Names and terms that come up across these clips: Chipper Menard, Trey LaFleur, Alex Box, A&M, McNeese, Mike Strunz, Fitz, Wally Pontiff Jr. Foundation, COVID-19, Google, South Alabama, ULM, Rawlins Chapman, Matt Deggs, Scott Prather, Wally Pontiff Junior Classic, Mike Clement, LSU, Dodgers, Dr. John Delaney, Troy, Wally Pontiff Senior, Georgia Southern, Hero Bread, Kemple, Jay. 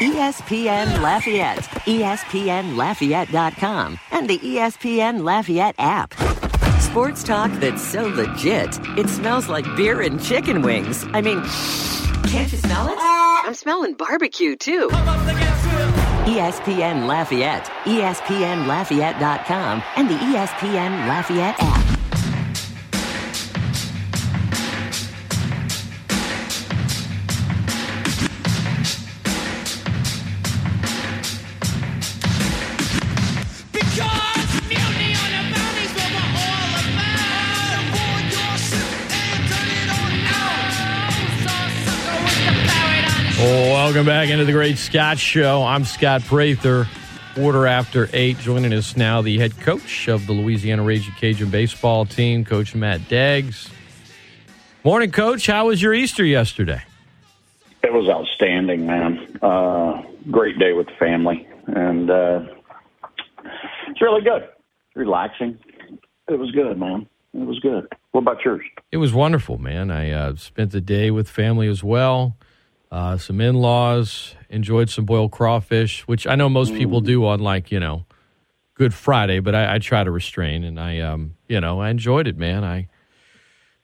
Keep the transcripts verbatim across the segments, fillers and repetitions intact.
E S P N Lafayette, E S P N Lafayette dot com, and the E S P N Lafayette app. Sports talk that's so legit, it smells like beer and chicken wings. I mean, can't you smell it? I'm smelling barbecue, too. E S P N Lafayette, E S P N Lafayette dot com, and the E S P N Lafayette app. Welcome back into the Great Scott Show. I'm Scott Prather, quarter after eight. Joining us now, the head coach of the Louisiana Ragin' Cajun baseball team, Coach Matt Deggs. Morning, Coach. How was your Easter yesterday? It was outstanding, man. Uh, great day with the family. And uh, it's really good. Relaxing. It was good, man. It was good. What about yours? It was wonderful, man. I uh, spent the day with family as well. Uh, some in-laws, enjoyed some boiled crawfish, which I know most people do on, like, you know, Good Friday, but I, I try to restrain, and I, um, you know, I enjoyed it, man. I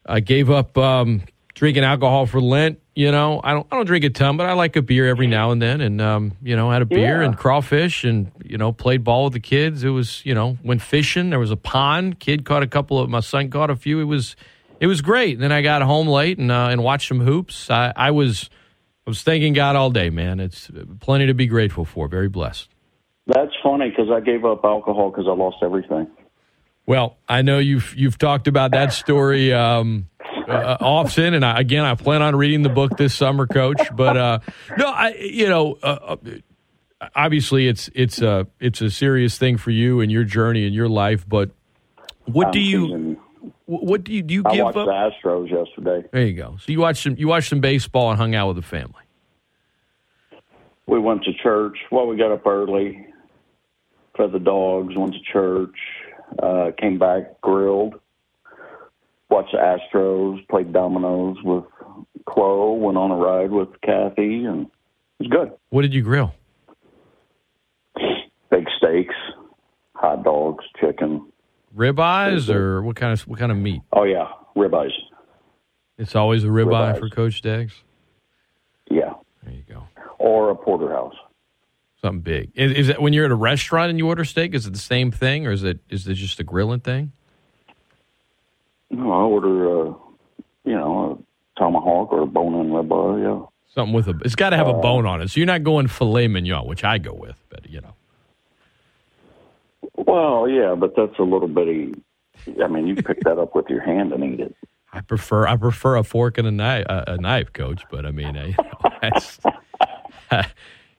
I gave up um, drinking alcohol for Lent, you know. I don't I don't drink a ton, but I like a beer every now and then, and, um, you know, had a beer yeah. and crawfish and, you know, played ball with the kids. It was, you know, went fishing. There was a pond. Kid caught a couple of, my son caught a few. It was, it was great. And then I got home late and, uh, and watched some hoops. I, I was... I was thanking God all day, man. It's plenty to be grateful for. Very blessed. That's funny because I gave up alcohol because I lost everything. Well, I know you've you've talked about that story um, uh, often, and I, again, I plan on reading the book this summer, Coach. But uh, no, I you know, uh, obviously it's it's a it's a serious thing for you and your journey and your life. But what I'm do you? Seasoned. What do you do? You I give watched up? the Astros yesterday. There you go. So you watched some. You watched some baseball and hung out with the family. We went to church. Well, we got up early, fed the dogs, went to church, uh, came back, grilled, watched the Astros, played dominoes with Chloe, went on a ride with Kathy, and it was good. What did you grill? Big steaks, hot dogs, chicken. Ribeyes or what kind of what kind of meat? Oh yeah, ribeyes. It's always a ribeye rib for Coach Deggs. Yeah, there you go. Or a porterhouse. Something big. Is, is that when you're at a restaurant and you order steak? Is it the same thing, or is it is it just a grilling thing? No, I order, uh, you know, a tomahawk or a bone-in ribeye. Yeah, something with a. It's got to have uh, a bone on it. So you're not going filet mignon, which I go with, but you know. Well, yeah, but that's a little bitty. I mean, you pick that up with your hand and eat it. I prefer I prefer a fork and a knife, a, a knife, Coach. But I mean, I, you know, that's, I,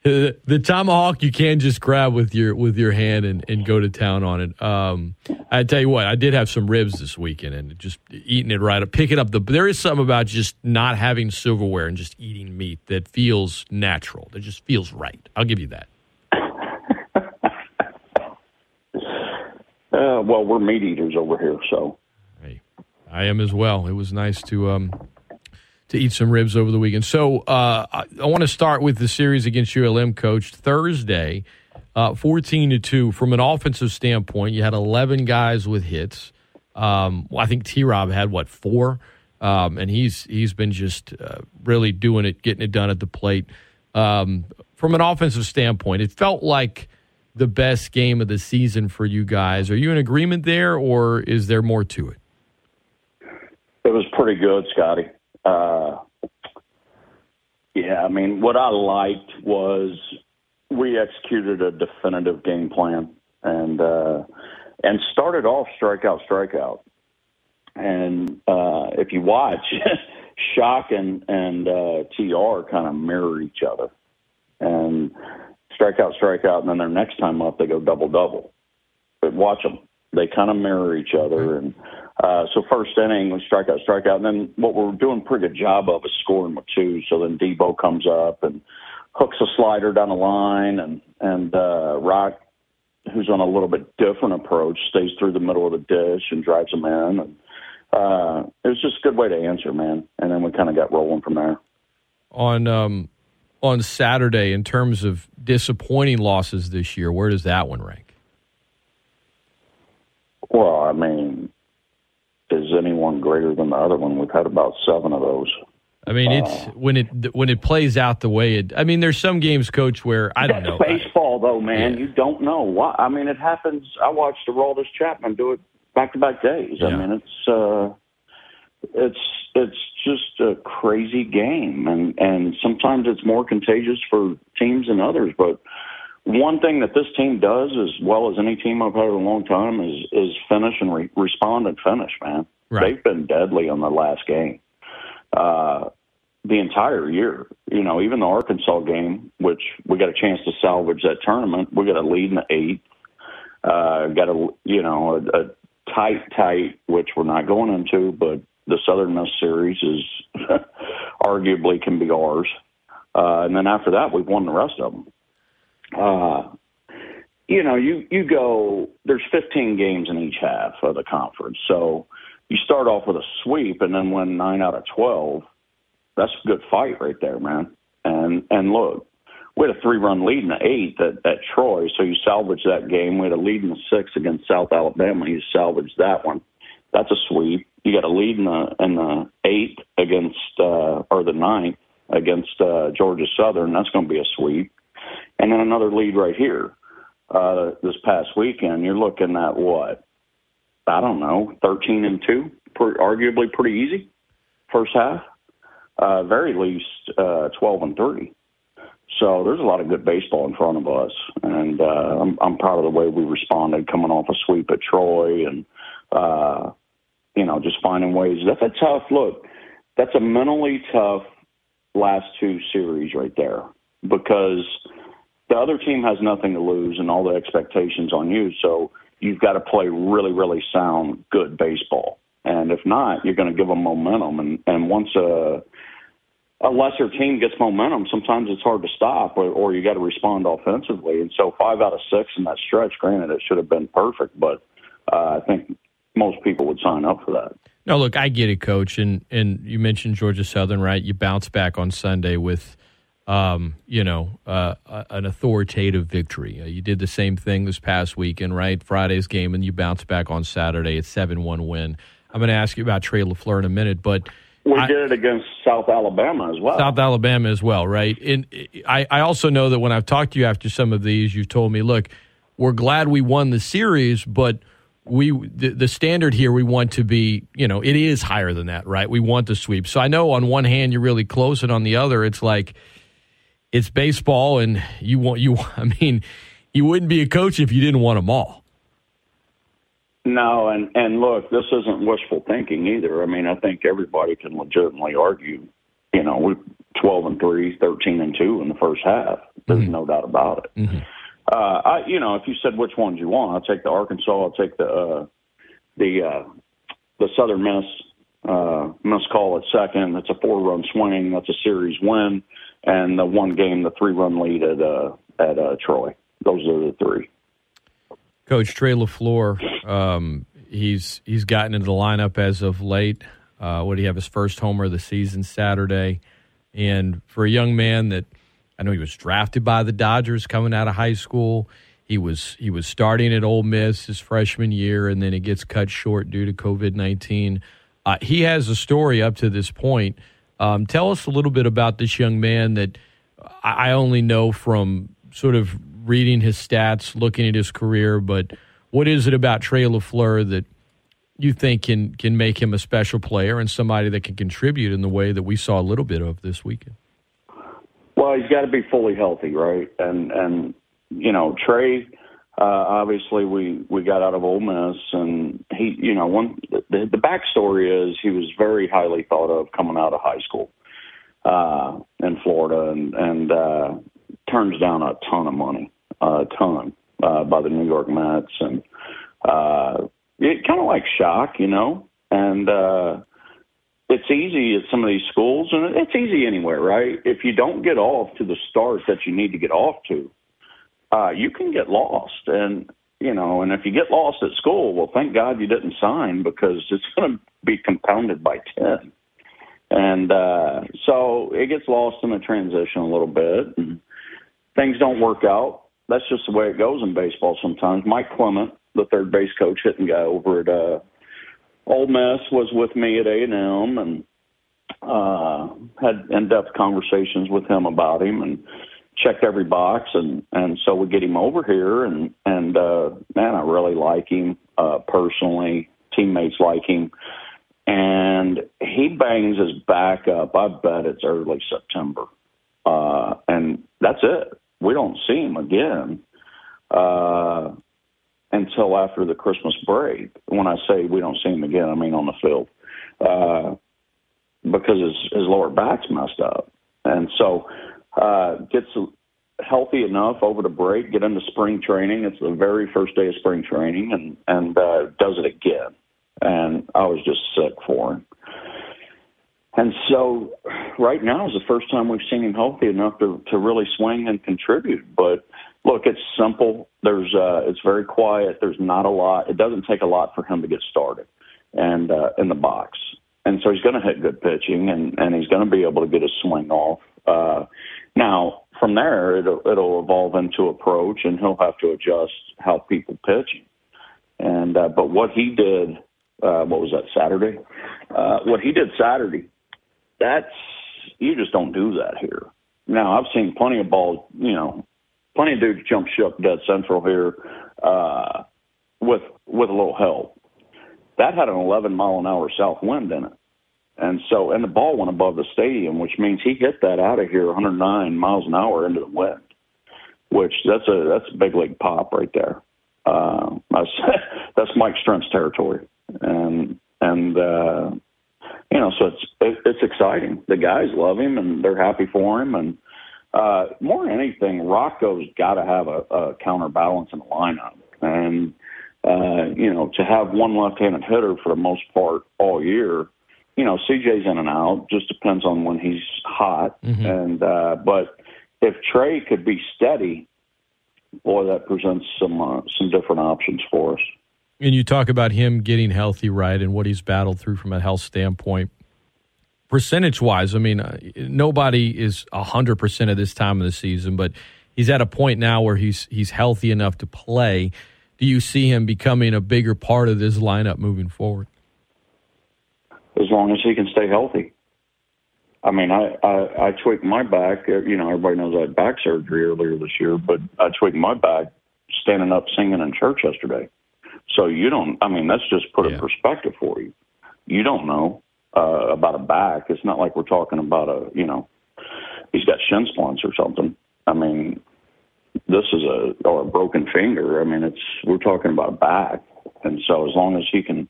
the, the tomahawk you can just grab with your with your hand and, and go to town on it. Um, I tell you what, I did have some ribs this weekend and just eating it right up, picking up the. There is something about just not having silverware and just eating meat that feels natural. That just feels right. I'll give you that. Uh, well, we're meat eaters over here, so. Hey, I am as well. It was nice to um, to eat some ribs over the weekend. So uh, I, I want to start with the series against U L M, Coach. Thursday, uh, fourteen to two. From an offensive standpoint, you had eleven guys with hits. Um, well, I think T-Rob had, what, four? Um, and he's he's been just uh, really doing it, getting it done at the plate. Um, from an offensive standpoint, it felt like the best game of the season for you guys. Are you in agreement there, or is there more to it? It was pretty good, Scotty. Uh, yeah, I mean, what I liked was we executed a definitive game plan and uh, and started off strikeout, strikeout. And uh, if you watch, Shock and, and uh, T R kind of mirror each other. And strikeout, strikeout, and then their next time up, they go double-double. But watch them. They kind of mirror each other. And uh, so first inning, we strikeout, strikeout. And then what we're doing a pretty good job of is scoring with two. So then Debo comes up and hooks a slider down the line. And, and uh, Rock, who's on a little bit different approach, stays through the middle of the dish and drives them in. And, uh, it was just a good way to answer, man. And then we kind of got rolling from there. On um... on Saturday in terms of disappointing losses this year, where does that one rank? Well, I mean, is anyone greater than the other one? We've had about seven of those. I mean, it's uh, when it when it plays out the way it. I mean, there's some games, Coach, where I don't know. Baseball, though, man, yeah. You don't know why. I mean, it happens. I watched the Rawlins Chapman do it back to back days. Yeah. I mean, it's uh, it's it's just a crazy game, and and sometimes it's more contagious for teams than others. But one thing that this team does, as well as any team I've had in a long time, is is finish and re- respond and finish. Man, right. They've been deadly on the last game. Uh, the entire year, you know, even the Arkansas game, which we got a chance to salvage that tournament. We got a lead in the eighth, uh, got a, you know, a, a tight, tight, which we're not going into, but the Southern Miss series is arguably can be ours. Uh, and then after that, we've won the rest of them. Uh, you know, you, you go, there's fifteen games in each half of the conference. So, you start off with a sweep and then win nine out of twelve. That's a good fight right there, man. And and look, we had a three-run lead in the eighth at, at Troy, so you salvage that game. We had a lead in the sixth against South Alabama. You salvage that one. That's a sweep. You got a lead in the in the eighth against uh, or the ninth against uh, Georgia Southern. That's going to be a sweep. And then another lead right here uh, this past weekend. You're looking at what? I don't know, thirteen and two, per, arguably pretty easy first half. Uh, very least uh, twelve and three. So there's a lot of good baseball in front of us, and uh, I'm, I'm proud of the way we responded, coming off a sweep at Troy, and uh, you know, just finding ways. That's a tough look. That's a mentally tough last two series right there, because the other team has nothing to lose, and all the expectations on you. So. You've got to play really, really sound, good baseball. And if not, you're going to give them momentum. And, and once a, a lesser team gets momentum, sometimes it's hard to stop, or, or you got to respond offensively. And so five out of six in that stretch, granted, it should have been perfect, but uh, I think most people would sign up for that. No, look, I get it, Coach. And, and you mentioned Georgia Southern, right? You bounce back on Sunday with – Um, you know, uh, an authoritative victory. You did the same thing this past weekend, right? Friday's game, and you bounce back on Saturday. It's seven one win. I'm going to ask you about Trey LaFleur in a minute, but we I, did it against South Alabama as well. South Alabama as well, right? And I, I also know that when I've talked to you after some of these, you've told me, look, we're glad we won the series, but we the, the standard here we want to be, you know, it is higher than that, right? We want the sweep. So I know on one hand you're really close, and on the other it's like, it's baseball, and you want you. I mean, you wouldn't be a coach if you didn't want them all. No, and and look, this isn't wishful thinking either. I mean, I think everybody can legitimately argue. You know, we're twelve and three, thirteen and two in the first half. There's mm-hmm. no doubt about it. Mm-hmm. Uh, I, you know, if you said which ones you want, I'll take the Arkansas. I'll take the uh, the uh, the Southern Miss uh, Miss call at second. That's a four run swing. That's a series win. And the one game, the three-run lead at uh, at uh, Troy. Those are the three. Coach, Trey LaFleur, um, he's he's gotten into the lineup as of late. Uh, what did he have? His first homer of the season Saturday. And for a young man that, I know he was drafted by the Dodgers coming out of high school. He was he was starting at Ole Miss his freshman year, and then it gets cut short due to COVID nineteen. Uh, he has a story up to this point. Um, tell us a little bit about this young man that I only know from sort of reading his stats, looking at his career, but what is it about Trey LaFleur that you think can, can make him a special player and somebody that can contribute in the way that we saw a little bit of this weekend? Well, he's got to be fully healthy, right? And, and you know, Trey, uh, obviously we, we got out of Ole Miss, and he, you know, one – The, the backstory is he was very highly thought of coming out of high school uh, in Florida, and, and uh, turns down a ton of money, a ton, uh, by the New York Mets. And uh, it kind of like shock, you know, and uh, it's easy at some of these schools, and it's easy anywhere, right? If you don't get off to the start that you need to get off to, uh, you can get lost. And You know, and if you get lost at school, well, thank God you didn't sign, because it's going to be compounded by ten. And uh, so it gets lost in the transition a little bit, and things don't work out. That's just the way it goes in baseball sometimes. Mike Clement, the third base coach, hitting guy over at uh, Ole Miss, was with me at A and M, and uh, had in-depth conversations with him about him, and checked every box, and, and so we get him over here, and, and uh, man, I really like him uh, personally. Teammates like him. And he bangs his back up, I bet it's early September. Uh, and that's it. We don't see him again uh, until after the Christmas break. When I say we don't see him again, I mean on the field. Uh, because his, his lower back's messed up. And so uh, gets healthy enough over the break, get into spring training. It's the very first day of spring training, and, and uh, does it again. And I was just sick for him. And so right now is the first time we've seen him healthy enough to, to really swing and contribute. But, look, it's simple. There's uh, it's very quiet. There's not a lot. It doesn't take a lot for him to get started and uh, in the box. And so he's going to hit good pitching, and, and he's going to be able to get his swing off. Uh, now, from there, it'll, it'll evolve into approach, and he'll have to adjust how people pitch him. And, uh, but what he did – Uh, what was that, Saturday? Uh, what he did Saturday, that's – you just don't do that here. Now, I've seen plenty of balls, you know, plenty of dudes jump ship dead central here uh, with with a little help. That had an eleven-mile-an-hour south wind in it. And so – and the ball went above the stadium, which means he hit that out of here one hundred nine miles an hour into the wind, which that's a that's a big league pop right there. Uh, that's, that's Mike Strunz territory. And, and uh, you know, so it's it, it's exciting. The guys love him, and they're happy for him. And uh, more than anything, Rocco's got to have a, a counterbalance in the lineup. And, uh, you know, to have one left-handed hitter for the most part all year, you know, C J's in and out. Just depends on when he's hot. Mm-hmm. And uh, but if Trey could be steady, boy, that presents some uh, some different options for us. And you talk about him getting healthy, right, and what he's battled through from a health standpoint. Percentage-wise, I mean, nobody is one hundred percent at this time of the season, but he's at a point now where he's he's healthy enough to play. Do you see him becoming a bigger part of this lineup moving forward? As long as he can stay healthy. I mean, I, I, I tweaked my back. You know, everybody knows I had back surgery earlier this year, but I tweaked my back standing up singing in church yesterday. So you don't, I mean, that's just put yeah. a perspective for you. You don't know uh, about a back. It's not like we're talking about a, you know, he's got shin splints or something. I mean, this is a, or a broken finger. I mean, it's, we're talking about a back. And so as long as he can,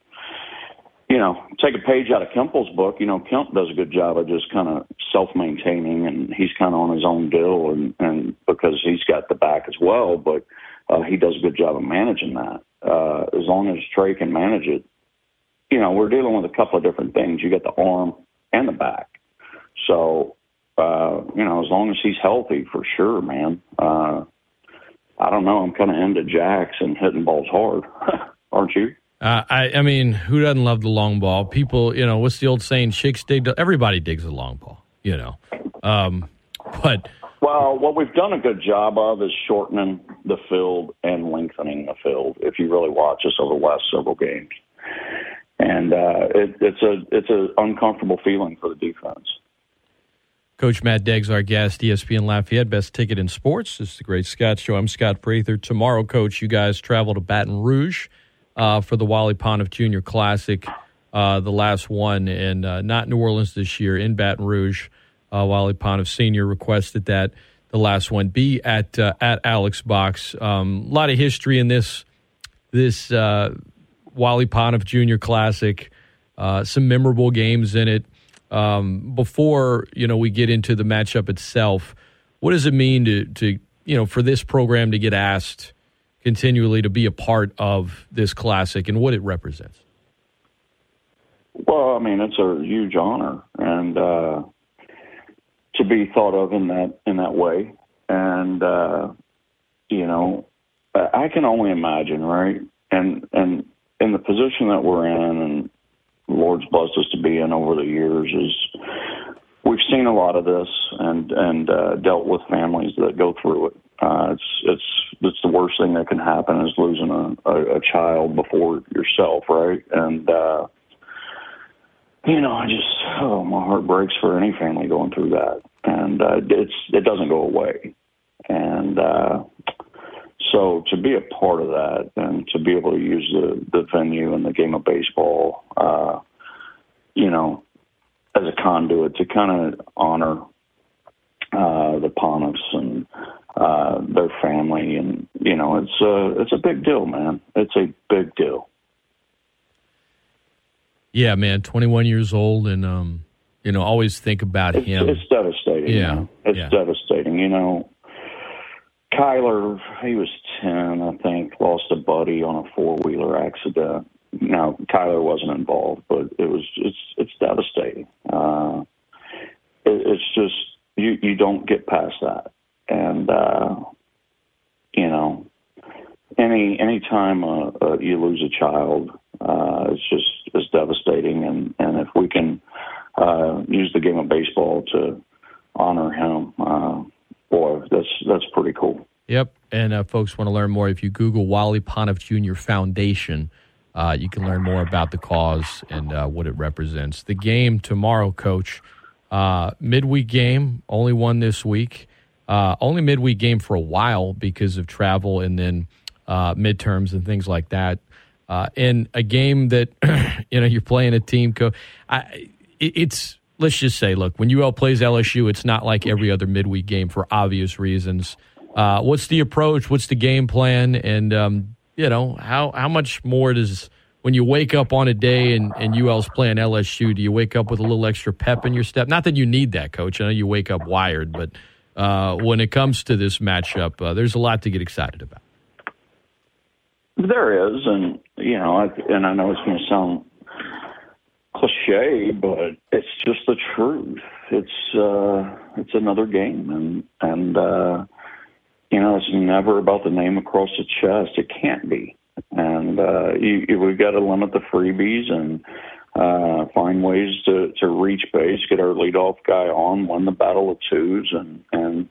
you know, take a page out of Kemple's book, you know, Kemp does a good job of just kind of self-maintaining, and he's kind of on his own deal, and, and because he's got the back as well, but uh, he does a good job of managing that. Uh, as long as Trey can manage it, you know, we're dealing with a couple of different things. You got the arm and the back. So, uh, you know, as long as he's healthy, for sure, man. Uh, I don't know. I'm kind of into jacks and hitting balls hard. Aren't you? Uh, I, I mean, who doesn't love the long ball? People, you know, what's the old saying? Chicks dig. Everybody digs the long ball, you know. Um, but... Well, what we've done a good job of is shortening the field and lengthening the field, if you really watch us over the last several games. And uh, it, it's a it's an uncomfortable feeling for the defense. Coach Matt Deggs, our guest, E S P N Lafayette, best ticket in sports. This is the Great Scott Show. I'm Scott Prather. Tomorrow, Coach, you guys travel to Baton Rouge uh, for the Wally Pontiff Junior Classic, uh, the last one, and uh, not New Orleans this year, in Baton Rouge. Uh, Wally Pontiff Senior requested that the last one be at uh, at Alex Box. A um, lot of history in this this uh, Wally Pontiff Junior Classic. Uh, some memorable games in it. Um, before you know, we get into the matchup itself. What does it mean to to you know for this program to get asked continually to be a part of this classic and what it represents? Well, I mean, it's a huge honor, and. Uh... to be thought of in that in that way. And, uh, you know, I can only imagine, right? And and in the position that we're in, and Lord's blessed us to be in over the years is we've seen a lot of this and and uh, dealt with families that go through it. Uh, it's it's it's the worst thing that can happen is losing a, a, a child before yourself, right? And uh, you know, I just oh, my heart breaks for any family going through that, and uh, it's it doesn't go away. And uh, so to be a part of that and to be able to use the, the venue and the game of baseball, uh, you know, as a conduit to kind of honor uh, the Pontiffs and uh, their family. And, you know, it's a, it's a big deal, man. It's a big deal. Yeah, man, twenty-one years old and, um, you know, always think about it's, him. It's devastating. Yeah. Man. It's yeah. devastating, you know. Kyler, he was ten, I think, lost a buddy on a four-wheeler accident. Now, Kyler wasn't involved, but it was it's it's devastating. Uh, it, it's just you, you don't get past that. And, uh, you know, any any time uh, uh, you lose a child, uh, it's just it's devastating. And, and if we can uh, use the game of baseball to honor him, uh boy, that's that's pretty cool. Yep, and uh, folks want to learn more. If you Google Wally Pontiff Junior Foundation, uh, you can learn more about the cause and uh, what it represents. The game tomorrow, Coach, uh, midweek game, only one this week. Uh, only midweek game for a while because of travel and then uh, midterms and things like that. Uh, and a game that, you know, you're playing a team. Co- I, it, it's... Let's just say, look, when U L plays L S U, it's not like every other midweek game for obvious reasons. Uh, what's the approach? What's the game plan? And, um, you know, how, how much more does when you wake up on a day and, and U L's playing L S U, do you wake up with a little extra pep in your step? Not that you need that, Coach. I know you wake up wired. But uh, when it comes to this matchup, uh, there's a lot to get excited about. There is. And, you know, I, and I know it's going to sound cliche, but it's just the truth. It's uh, it's another game, and and uh, you know, it's never about the name across the chest. It can't be, and uh, you, you, we've got to limit the freebies and uh, find ways to, to reach base, get our leadoff guy on, win the battle of twos, and and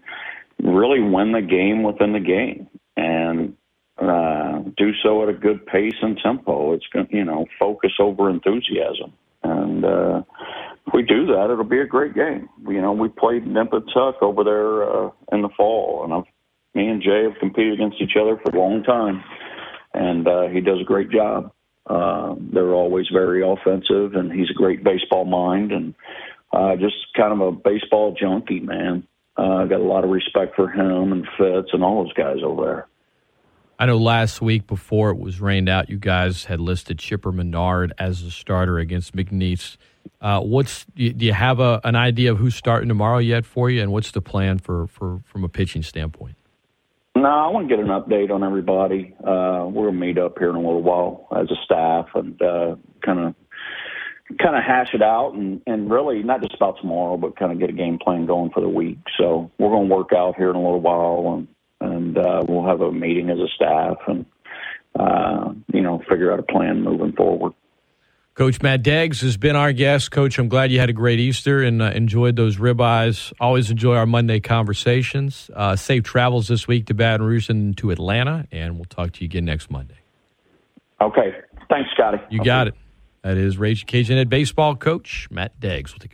really win the game within the game, and uh, do so at a good pace and tempo. It's going, you know, focus over enthusiasm. And uh, if we do that, it'll be a great game. You know, we played Nipatuck over there uh, in the fall, and I've, me and Jay have competed against each other for a long time, and uh, he does a great job. Uh, they're always very offensive, and he's a great baseball mind, and uh, just kind of a baseball junkie, man. Uh, got a lot of respect for him and Fitz and all those guys over there. I know last week before it was rained out, you guys had listed Chipper Menard as a starter against McNeese. Uh, what's do you have a, an idea of who's starting tomorrow yet for you, and what's the plan for, for from a pitching standpoint? No, I want to get an update on everybody. Uh, we'll meet up here in a little while as a staff and kind of kind of hash it out, and, and really not just about tomorrow, but kind of get a game plan going for the week. So we're going to work out here in a little while and. And uh, we'll have a meeting as a staff and, uh, you know, figure out a plan moving forward. Coach Matt Deggs has been our guest. Coach, I'm glad you had a great Easter and uh, enjoyed those ribeyes. Always enjoy our Monday conversations. Uh, safe travels this week to Baton Rouge and to Atlanta, and we'll talk to you again next Monday. Okay. Thanks, Scotty. You got it. That is Ragin' Cajun Head baseball coach Matt Deggs. We'll take a